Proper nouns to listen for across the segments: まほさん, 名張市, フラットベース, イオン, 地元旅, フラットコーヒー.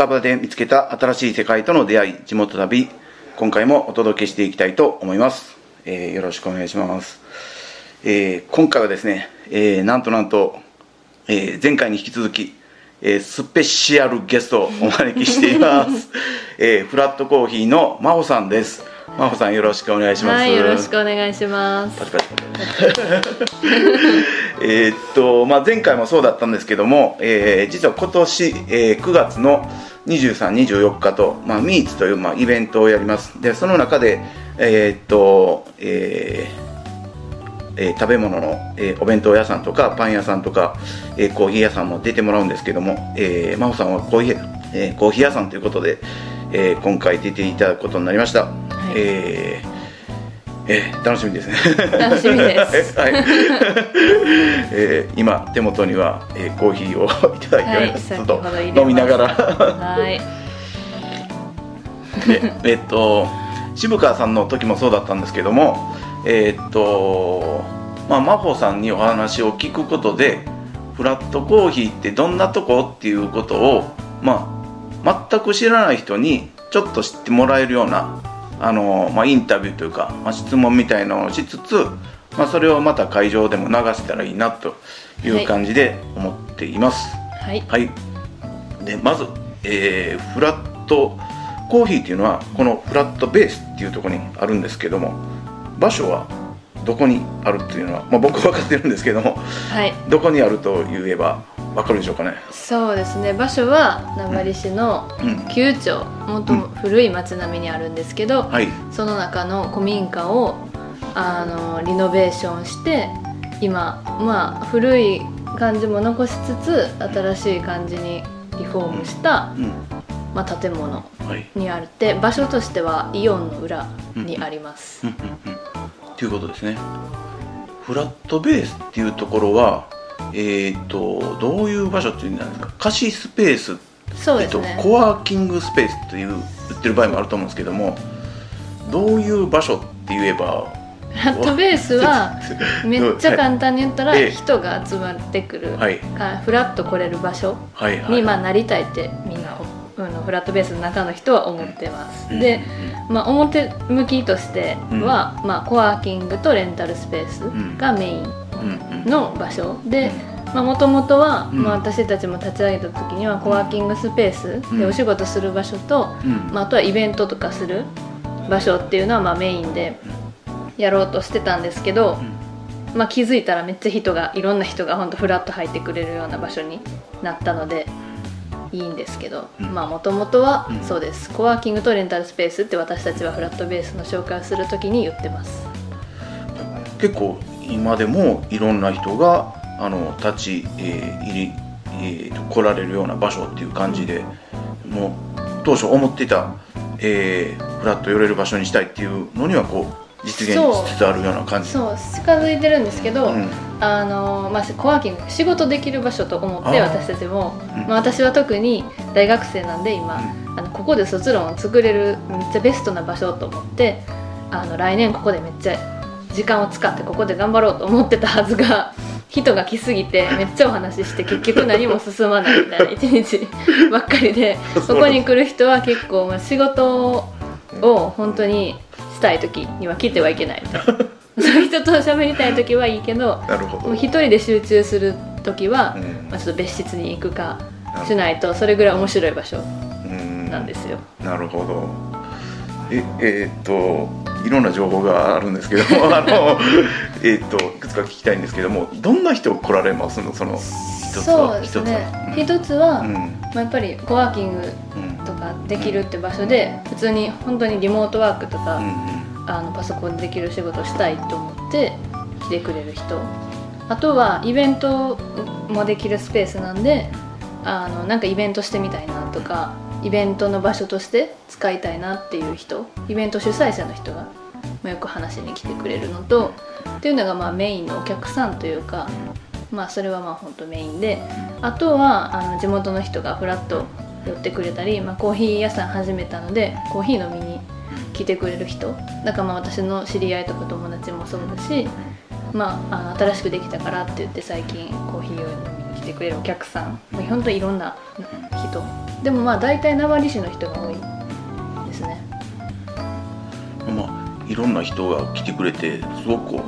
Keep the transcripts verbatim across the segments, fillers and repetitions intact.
近場で見つけた新しい世界との出会い、地元旅、今回もお届けしていきたいと思います。えー、よろしくお願いします。えー、今回はですね、えー、なんとなんと、えー、前回に引き続き、えー、スペシャルゲストをお招きしています。えー、フラットコーヒーのまほさんです。まほさん、よろしくお願いします。はい、よろしくお願いします。パチパチパチ。えっと、まあ、前回もそうだったんですけども、えー、実は今年、えー、くがつのにじゅうさん、にじゅうよっかと、まあ、ミーツという、まあ、イベントをやります。で、その中で、えー、っと、えーえー、食べ物の、えー、お弁当屋さんとかパン屋さんとか、えー、コーヒー屋さんも出てもらうんですけども、えー、まほさんはコーヒー、えー、コーヒー屋さんということで、えー、今回出ていただくことになりました。はい、えーえー、楽しみですね。楽しみです。はい。えー、今手元には、えー、コーヒーをいただいております。はい、ちょっと飲みながら。はい。えー、っと渋川さんの時もそうだったんですけども、えー、っとまあ、まほさんにお話を聞くことでフラットコーヒーってどんなとこっていうことを、まあ、全く知らない人にちょっと知ってもらえるような。あのまあ、インタビューというか、まあ、質問みたいのをしつつ、まあ、それをまた会場でも流せたらいいなという感じで思っています。はい、はい、でまず、えー、フラットコーヒーっていうのはこのフラットベースっていうところにあるんですけども、場所はどこにあるっていうのは、まあ、僕は分かってるんですけども、はい、どこにあると言えば分かるでしょうかね。そうですね、場所は名張市の旧町、うん、もっと古い町並みにあるんですけど、うん、はい、その中の古民家をあのリノベーションして今、まあ、古い感じも残しつつ新しい感じにリフォームした、うんうん、まあ、建物にあって、はい、場所としてはイオンの裏にあります。うんうんうんうん、ということですね。フラットベースっていうところはえーとどういう場所っていうんですか。貸しスペース、そうですね、えーとコワーキングスペースっていう言ってる場合もあると思うんですけども、どういう場所って言えば。フラットベースはめっちゃ簡単に言ったら人が集まってくる、はい、フラッと来れる場所にまあなりたいってみんなフラットベースの中の人は思ってます。うん、で、まあ、表向きとしては、うん、まあ、コワーキングとレンタルスペースがメイン、うんの場所で、もともとは、まあ、私たちも立ち上げた時にはコワーキングスペースでお仕事する場所と、まあ、あとはイベントとかする場所っていうのは、まあ、メインでやろうとしてたんですけど、まあ、気づいたらめっちゃ人がいろんな人がほんとフラッと入ってくれるような場所になったのでいいんですけど、もともとはそうです。コワーキングとレンタルスペースって私たちはフラットベースの紹介をする時に言ってます。結構今でもいろんな人があの立ち、えー入りえー、来られるような場所っていう感じで、もう当初思ってた、えー、フラッと寄れる場所にしたいっていうのにはこう実現しつつあるような感じ。そう、そう近づいてるんですけど、うん、あのまあ、コワーキング仕事できる場所と思って私たちも、うん、まあ、私は特に大学生なんで今、うん、あのここで卒論を作れるめっちゃベストな場所と思って、あの来年ここでめっちゃ時間を使ってここで頑張ろうと思ってたはずが、人が来すぎてめっちゃお話しして結局何も進まないみたいな一日ばっかりで、ここに来る人は結構仕事を本当にしたい時には来てはいけないみたいな。人と喋りたい時はいいけど、もう一人で集中する時は、まあ、ちょっと別室に行くかしないと、それぐらい面白い場所なんですよ。なるほど。え、えーっといろんな情報があるんですけども、あのえっといくつか聞きたいんですけども、どんな人来られますの？その一つは、一つは、一つは、うん、まあ、やっぱりコワーキングとかできるって場所で、うん、普通に本当にリモートワークとか、うん、あのパソコンでできる仕事をしたいと思って来てくれる人、あとはイベントもできるスペースなんで、あのなんかイベントしてみたいなとか、イベントの場所として使いたいなっていう人、イベント主催者の人がよく話に来てくれるのと、っていうのがまあメインのお客さんというか、まあ、それはまあ本当メインで、あとはあの地元の人がフラッと寄ってくれたり、まあ、コーヒー屋さん始めたのでコーヒー飲みに来てくれる人、だからまあ私の知り合いとか友達もそうだし、まあ、あの新しくできたからって言って最近コーヒーを飲みに来てくれるお客さん、本当にいろんな人。でもまあ大体名張市の人が多いですね。まあいろんな人が来てくれて、すごくこ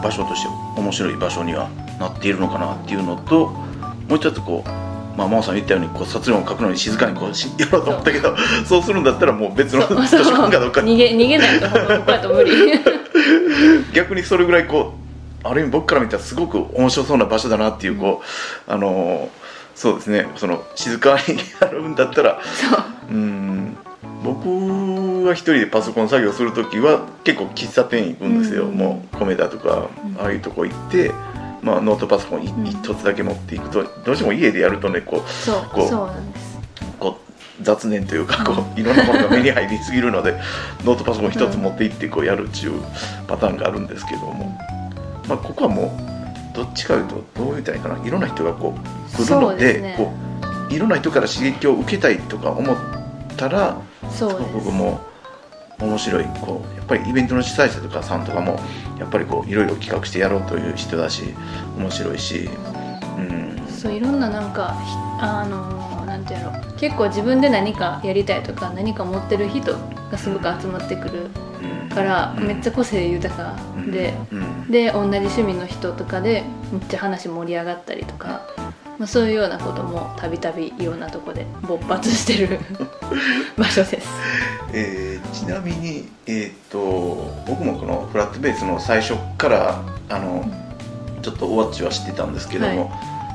う場所として面白い場所にはなっているのかなっていうのと、もう一つこう、まあ、真央さん言ったようにこう殺人を書くのに静かにこうしやろうと思ったけど、そう、そうするんだったらもう別の図書館かどっかに逃げ、逃げないとここだと無理逆にそれぐらいこうある意味僕から見たらすごく面白そうな場所だなっていう、こう、うん、あのそうですね、その静かにやるんだったら、う、うん、僕は一人でパソコン作業する時は結構喫茶店行くんですよ、うん、もう米田とかああいうとこ行って、まあ、ノートパソコン一つだけ持っていくと、どうしても家でやるとね、こう、こう、そうなんです。こう雑念というか、こういろんなものが目に入りすぎるのでノートパソコン一つ持って行ってこうやるっていうパターンがあるんですけども。まあ、ここはもうどっちかというとどう言ったらいいかな、いろんな人がこう来るの で, で、ね、こういろんな人から刺激を受けたいとか思ったら、僕も面白い、こうやっぱりイベントの主催者とかさんとかもやっぱりこういろいろ企画してやろうという人だし、面白いし、うん、そういろんななんかあのなんていうの、結構自分で何かやりたいとか何か持ってる人がすごく集まってくる。うんからめっちゃ個性豊かで、うん、で同じ趣味の人とかでめっちゃ話盛り上がったりとか、まあ、そういうようなこともたびたびいろんなとこで勃発してる場所です、えー、ちなみに、えー、と僕もこのフラットベースの最初からあの、うん、ちょっとウォッチはしてたんですけども、はい、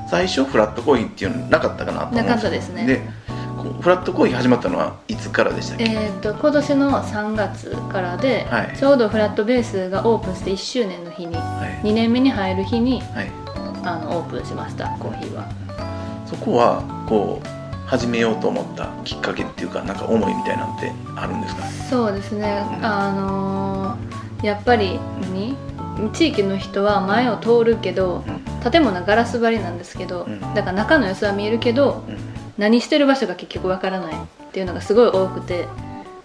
最初フラットコーヒーっていうのなかったかなと思うんです。なかったですね。でフラットコーヒー始まったのはいつからでしたっけ？えーと、今年のさんがつからで、はい、ちょうどフラットベースがオープンしていっしゅうねんの日に、はい、にねんめに入る日に、はい、あのオープンしましたコーヒーは。そこはこう始めようと思ったきっかけっていうか、なんか思いみたいなんてあるんですか？そうですね、うん、あのー、やっぱりに地域の人は前を通るけど、うん、建物ガラス張りなんですけど、うん、だから中の様子は見えるけど、うん、何してる場所が結局わからないっていうのがすごい多くて、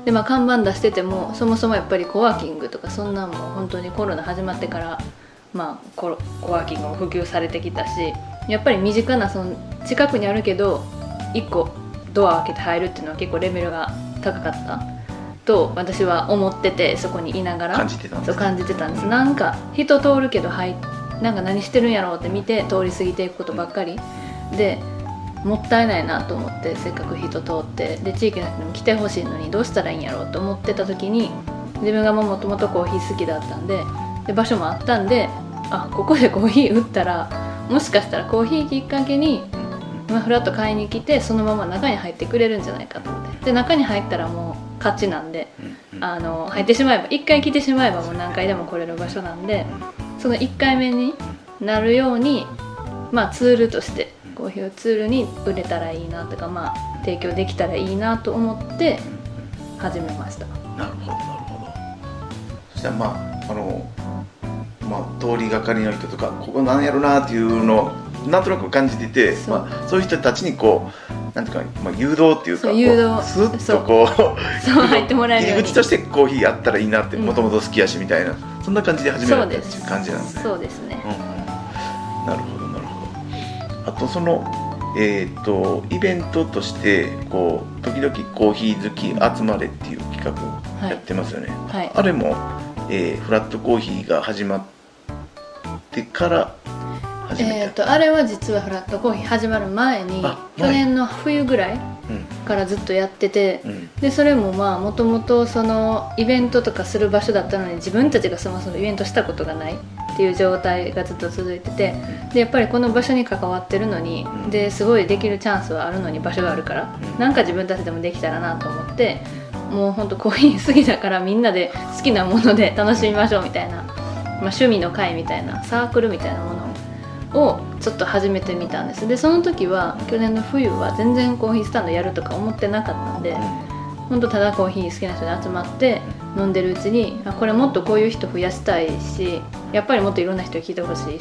で、まあ、看板出しててもそもそもやっぱりコワーキングとかそんなもう本当にコロナ始まってから、まあ、コ, コワーキングも普及されてきたし、やっぱり身近なその近くにあるけどいっこドアを開けて入るっていうのは結構レベルが高かったと私は思ってて、そこにいながら感じてたんです、ね、そう感じてたんです。なんか人通るけど入なんか何してるんやろうって見て通り過ぎていくことばっかりで、もったいないなと思って、せっかく人通ってで地域の人にも来てほしいのにどうしたらいいんやろうと思ってた時に、自分がもともとコーヒー好きだったん で, で場所もあったんで、あ、ここでコーヒー売ったらもしかしたらコーヒーきっかけに、まあ、フラッと買いに来てそのまま中に入ってくれるんじゃないかと思って、で中に入ったらもう勝ちなんで、あの入ってしまえばいっかい来てしまえばもう何回でも来れる場所なんで、そのいっかいめになるように、まあ、ツールとしてコーヒーをツールに売れたらいいなとか、まあ、提供できたらいいなと思って始めました。なるほどなるほど。そしたらまああの、まあ、通りがかりの人とかここなんやろなっていうのをなんとなく感じてて、そう、まあ、そういう人たちにこうなんていうか、まあ、誘導っていうか、誘導スッとこうそう入ってもらえるように入り口としてコーヒーあったらいいなって、もともと好きやしみたいな、そんな感じで始めるっていう感じなんですね。そうですね、うん、なるほど。あとその、えー、とイベントとしてこう時々コーヒー好き集まれっていう企画やってますよね、はいはい、あれも、えー、フラットコーヒーが始まってから始めた、えー、とあれは実はフラットコーヒー始まる前に去年の冬ぐらいからずっとやってて、うんうん、でそれもまあもともとそのイベントとかする場所だったのに、自分たちがそもそもイベントしたことがないっていう状態がずっと続いてて、でやっぱりこの場所に関わってるのに、ですごいできるチャンスはあるのに場所があるからなんか自分たちでもできたらなと思って、もうほんとコーヒー好きだからみんなで好きなもので楽しみましょうみたいな、まあ、趣味の会みたいなサークルみたいなものをちょっと始めてみたんです。でその時は去年の冬は全然コーヒースタンドやるとか思ってなかったんで、ほんとただコーヒー好きな人に集まって飲んでるうちに、あ、これもっとこういう人増やしたいし、やっぱりもっといろんな人に聞いてほしいし、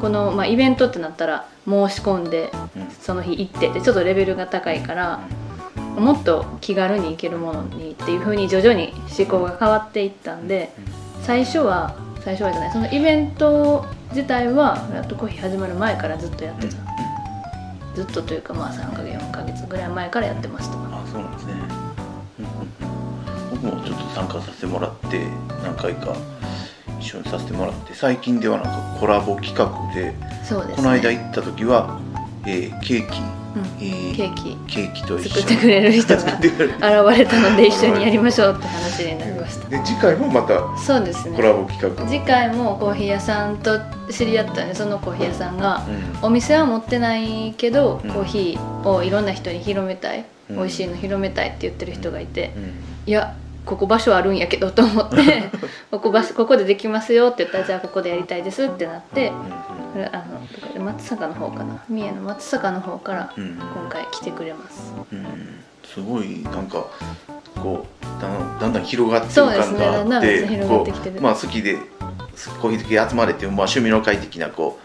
この、まあ、イベントってなったら申し込んでその日行ってってちょっとレベルが高いから、もっと気軽に行けるものにっていう風に徐々に思考が変わっていったんで、最初は最初はじゃない、そのイベント自体はフラットコーヒー始まる前からずっとやってた、ずずっとというか、まあさんかげつよんかげつぐらい前からやってました。あ、そうなんですね、うんうん、僕もちょっと参加させてもらって何回か一緒にさせてもらって、最近ではなんかコラボ企画 で, そうです、ね、この間行った時は、えー、ケーキ、うんえー、ケーキケーキと一緒に作ってくれる人が現れたので一緒にやりましょうって話になりました。で次回もまたそうです、ね、コラボ企画、次回もコーヒー屋さんと知り合ったので、そのコーヒー屋さんが、うん、お店は持ってないけど、うん、コーヒーをいろんな人に広めたい、うん、美味しいの広めたいって言ってる人がいて、うんうん、いやここ場所あるんやけどと思ってこ, こ, 場所ここでできますよって言ったら、じゃあここでやりたいですってなって、うんうん、あの松坂の方かな、三重の松坂の方から今回来てくれます、うんうん、すごいなんかこう だ, だんだん広がってる感があって、好きでコーヒー好き集まれて、まあ、趣味の会的なこ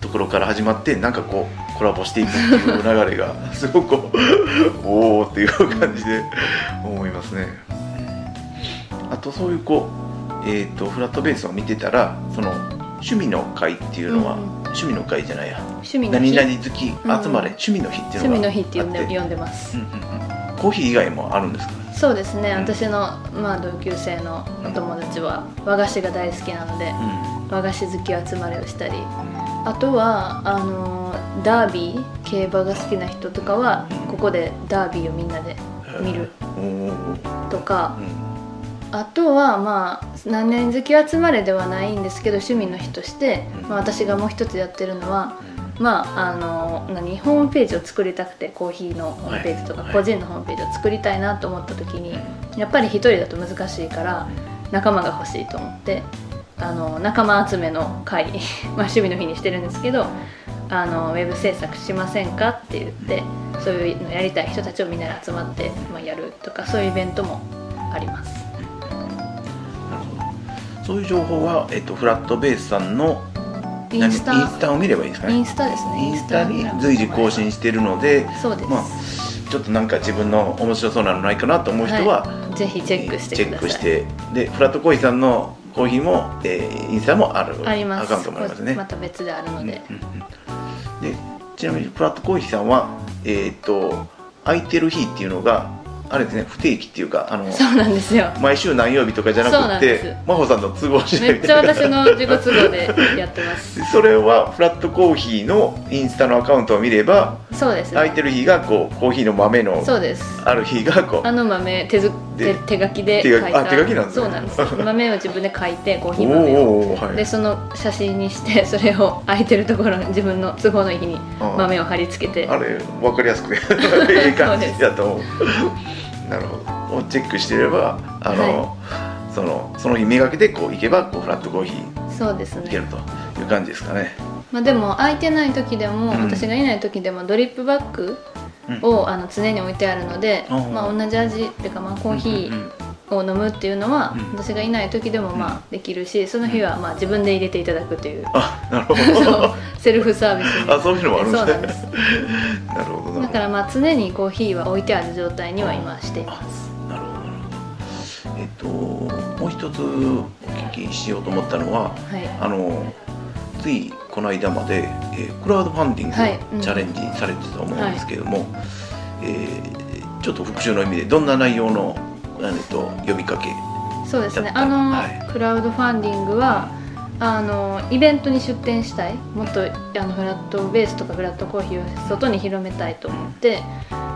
うところから始まって、なんかこうコラボしていくっていう流れがすごくおーっていう感じで思いますね。あとそういうこう、えー、とフラットベースを見てたら、その趣味の会っていうのは、うん、趣味の会じゃないや、趣味の何々好き集まれ、うん、趣味の日っていうのがあって、趣味の日って呼んでます、うんうんうん、コーヒー以外もあるんですかね。そうですね、うん、私の、まあ、同級生のお友達は和菓子が大好きなので、うん、和菓子好き集まれをしたり、あとはあのダービー競馬が好きな人とかは、うん、ここでダービーをみんなで見るとか、うん、あとはまあ何年好き集まれではないんですけど、趣味の日として、まあ、私がもう一つやってるのは、まああの何ホームページを作りたくて、コーヒーのホームページとか個人のホームページを作りたいなと思った時に、やっぱり一人だと難しいから仲間が欲しいと思って、あの仲間集めの会まあ趣味の日にしてるんですけど、あのウェブ制作しませんかって言って、そういうのやりたい人たちをみんなで集まって、まあ、やるとか、そういうイベントもあります。そういう情報は、えっと、フラットベースさんのインスタ、インスタを見ればいいですかね。インスタですね。インスタに随時更新しているので、そうです、まあ、ちょっとなんか自分の面白そうなのないかなと思う人は、はい、ぜひチェックしてください。チェックして、でフラットコーヒーさんのコーヒーも、えー、インスタもあるあります。アカウントもありますね。また別であるので。うんうんうん、でちなみにフラットコーヒーさんは、えー、っと空いてる日っていうのが、あれですね、不定期っていうか、あのそうなんですよ、毎週何曜日とかじゃなくて、真帆さんの都合次第みたいな、めっちゃ私の自己都合でやってますそれはフラットコーヒーのインスタのアカウントを見れば、そうですね、空いてる日がこうコーヒーの豆のそうです、ある日がこうあの豆 手, 手, 手書きで書いた、あ手書きなんですね、そうなんです豆を自分で書いて、コーヒー豆を、はい、でその写真にして、それを空いてるところに自分の都合の日に豆を貼り付けて、あれ分かりやすくねいい感じだと思うなるほど、をチェックしていれば、あの、はい、その、その日めがけてこう行けば、こうフラットコーヒーそうですね行けるという感じですかね。まあ、でも空いてない時でも、うん、私がいない時でもドリップバッグを、うん、あの常に置いてあるので、うん、まあ、同じ味っていうか、まあ、コーヒーを飲むっていうのは、うん、私がいない時でもまあできるし、その日はまあ自分で入れていただくという、あ、なるほどセルフサービスに、あ、そういうのもあるんですね。そうなんですなるほど、だからまあ常にコーヒーは置いてある状態には今しています。なるほどなるほど。えっともう一つお聞きしようと思ったのは、はい、あのついこの間まで、えー、クラウドファンディング、はいうん、チャレンジされてたと思うんですけども、はいえー、ちょっと復習の意味でどんな内容の、えー、と呼びかけだったの？そうですね。あの、はい、クラウドファンディングは、あのイベントに出店したい、もっとあのフラットベースとかフラットコーヒーを外に広めたいと思って、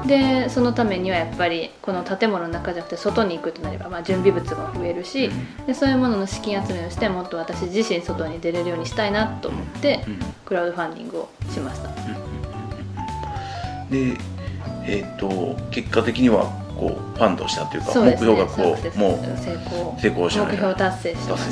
でそのためにはやっぱりこの建物の中じゃなくて外に行くとなれば、まあ、準備物が増えるし、でそういうものの資金集めをして、もっと私自身外に出れるようにしたいなと思ってクラウドファンディングをしました。で、えー、と結果的にはこうファンドしたというか、う、ね、目標がこうもう成功、成功しない目標達成してます。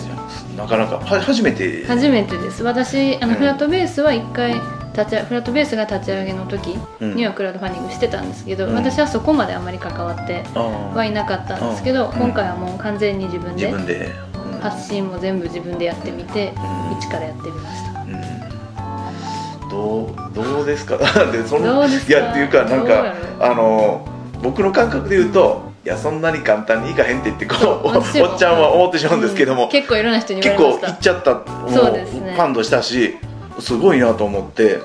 なかなか初めて初めてです。私あの、うん、フラットベースは一回立ちフラットベースが立ち上げの時にはクラウドファンディングしてたんですけど、うん、私はそこまであまり関わってはいなかったんですけど、うん、今回はもう完全に自分で、自分で、うん、発信も全部自分でやってみて、うん、一からやってみました。うんどうどうですか？でそのいやっていうかなんかあの。僕の感覚で言うと、いやそんなに簡単にいかへんって言ってこう お, おっちゃんは思ってしまうんですけども、うん、結構いろんな人に言われました。結構行っちゃった、もう、ね、ファンドしたしすごいなと思って、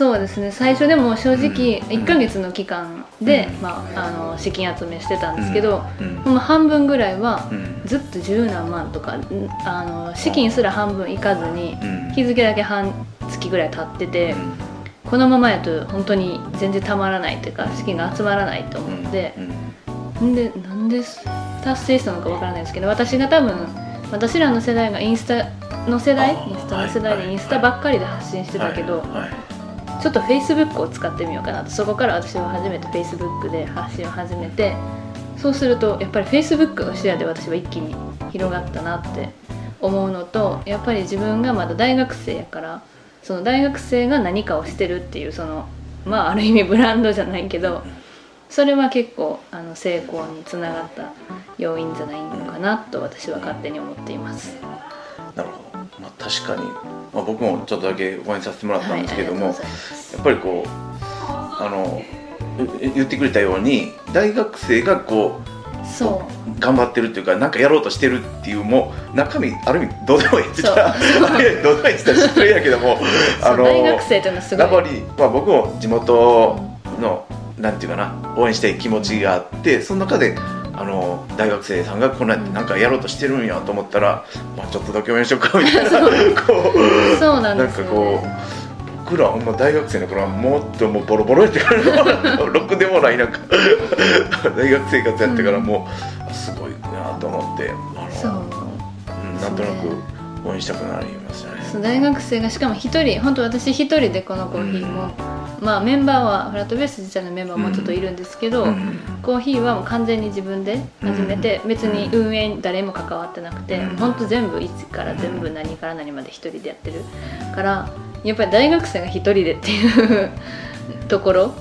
そうですね、最初でも正直いっかげつの期間で、うん、まあ、あの資金集めしてたんですけど、うんうん、半分ぐらいはずっと十何万とか、あの資金すら半分いかずに、うん、日付だけ半月ぐらい経ってて、うん、このままやと本当に全然たまらないというか資金が集まらないと思って、うんうん、でなんで達成したのかわからないですけど、私が多分私らの世代がインスタの世代インスタの世代でインスタばっかりで発信してたけど、ちょっとフェイスブックを使ってみようかなと、そこから私は初めてフェイスブックで発信を始めて、そうするとやっぱりフェイスブックの視野で私は一気に広がったなって思うのと、やっぱり自分がまだ大学生やから、その大学生が何かをしてるっていう、そのまあある意味ブランドじゃないけど、それは結構あの成功につながった要因じゃないのかなと私は勝手に思っています。なるほど。まあ、確かに、まあ、僕もちょっとだけ応援させてもらったんですけども、はい、やっぱりこうあの言ってくれたように大学生がこう、そう頑張ってるっていうか何かやろうとしてるっていうもう中身ある意味どうでもいいって言ったらどうでもいいって言ったら失礼やけどもあの大学生というのはすごいやっぱり、まあ、僕も地元のなんていうかな応援したい気持ちがあって、その中であの大学生さんがこんなになんかやろうとしてるんやと思ったら、まあ、ちょっとだけ応援しようかみたいなこうそうなんですよね。なんかこう僕らほんま大学生の頃はもっともうボロボロやってからろくでもないなんか大学生活やってからもう、うん、すごいなと思って、あのそう、うん、なんとなく応援したくなりましたね。そう大学生がしかも一人、本当私一人でこのコーヒーも、うんまあ、メンバーはフラットベース自体のメンバーもちょっといるんですけど、うん、コーヒーはもう完全に自分で始めて、うん、別に運営に誰も関わってなくて、うん、ほんと全部一から全部何から何まで一人でやってるからやっぱり大学生が一人でっていうところ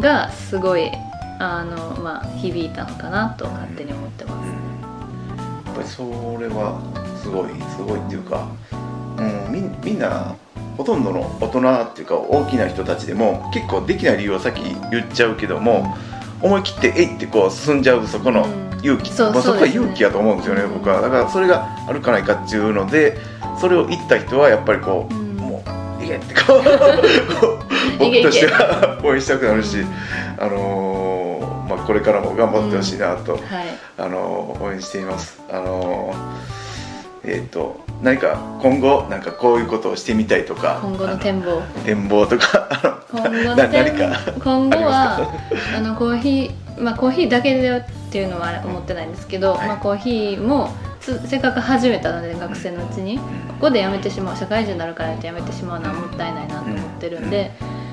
がすごいあの、まあ、響いたのかなと勝手に思ってます、うん、やっぱりそれはすごいすごいっていうか、うん、み, みんなほとんどの大人っていうか大きな人たちでも結構できない理由をさっき言っちゃうけども、思い切ってえいってこう進んじゃうそこの勇気、うんまあ、そこは勇気やと思うんですよね、うん、僕はだからそれがあるかないかっていうので、それを言った人はやっぱりこう、うん、もういけってこう僕としては応援したくなるし、あのーまあ、これからも頑張ってほしいなと、うんはい、あのー、応援しています。あのーえーと、何か今後なんかこういうことをしてみたいとか、今後の展望展望とか今後の展望今後はあのコーヒー、まあコーヒーだけでっていうのは思ってないんですけど、はいまあ、コーヒーもせっかく始めたので学生のうちにここでやめてしまう、社会人になるからってやめてしまうのはもったいないなと思ってるんで、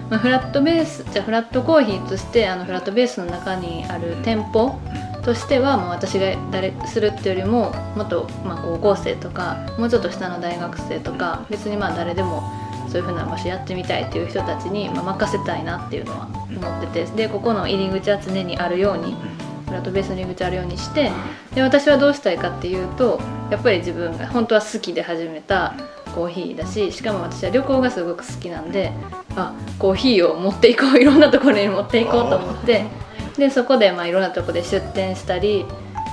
まあ、フラットベースじゃあフラットコーヒーとしてあのフラットベースの中にある店舗としてはもう私が誰するっていうよりももっとまあ高校生とかもうちょっと下の大学生とか、別にまあ誰でもそういう風な場所やってみたいっていう人たちにまあ任せたいなっていうのは思ってて、でここの入り口は常にあるようにフラットベースの入り口あるようにして、で私はどうしたいかっていうと、やっぱり自分が本当は好きで始めたコーヒーだし、しかも私は旅行がすごく好きなんで、あコーヒーを持っていこう、いろんなところに持っていこうと思って。でそこでまあいろんなとこで出店したり、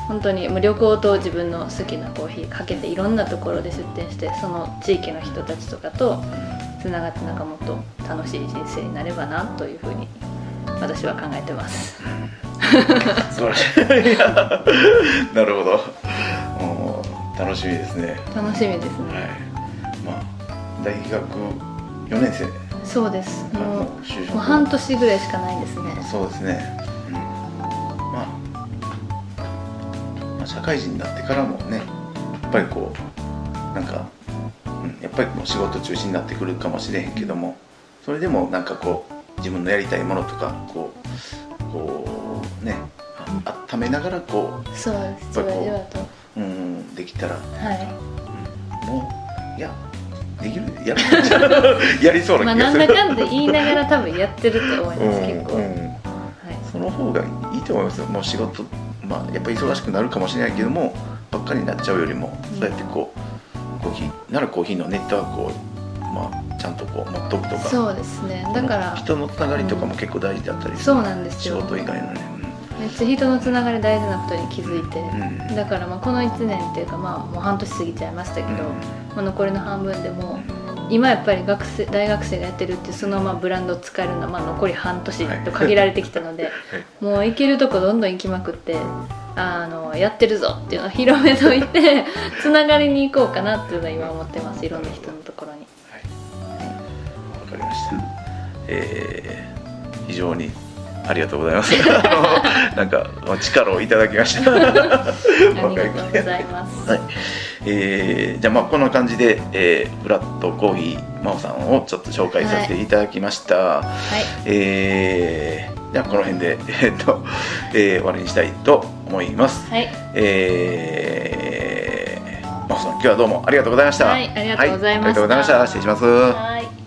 本当に旅行と自分の好きなコーヒーかけていろんなところで出店して、その地域の人たちとかとつながってなんかもっと楽しい人生になればなというふうに私は考えてます。素晴らしい。なるほど。もう楽しみですね。楽しみですね。はい、まあ大学よねん生。そうです。もう半年ぐらいしかないですね。そうですね。社会人になってからもね、やっぱりこうなんか、うん、やっぱりもう仕事中心になってくるかもしれへんけども、それでもなんかこう自分のやりたいものとかこう、こうね温めながらこう、そうですね、うんできたら、はい、もういやできるややりそうな気がする。まあなんだかんだ言いながら多分やってると思います、うん、結構、うんはい。その方がいいと思いますよ。もう仕事まあ、やっぱり忙しくなるかもしれないけどもばっかりになっちゃうよりも、そうやってこうコーヒーならコーヒーのネットワークを、まあ、ちゃんとこう持っとくとか、そうですね、だから人のつながりとかも結構大事だったりする、うん、そうなんですよ、仕事以外のね、うん、めっちゃ人のつながり大事なことに気づいて、うん、だからまあこのいちねんっていうか、まあもう半年過ぎちゃいましたけど、うんまあ、残りの半分でも今やっぱり学生大学生がやってるってそのままブランドを使えるのはまあ残り半年と限られてきたので、はいはい、もう行けるとこどんどん行きまくってあのやってるぞっていうのを広めといてつながりに行こうかなっていうのは今思ってます、いろんな人のところに。はい、わかりました、えー、非常にありがとうございますなんか力をいただきましたありがとうございます、はい、えー、じゃあまあこんな感じで、えー、フラットコーヒー真央さんをちょっと紹介させていただきました。はい、えー、じゃあこの辺で、えーっとえー、終わりにしたいと思います。はい、えー、真央さん今日はどうもありがとうございました。はい、ありがとうございました。はい、ありがとうございました。失礼します。はい。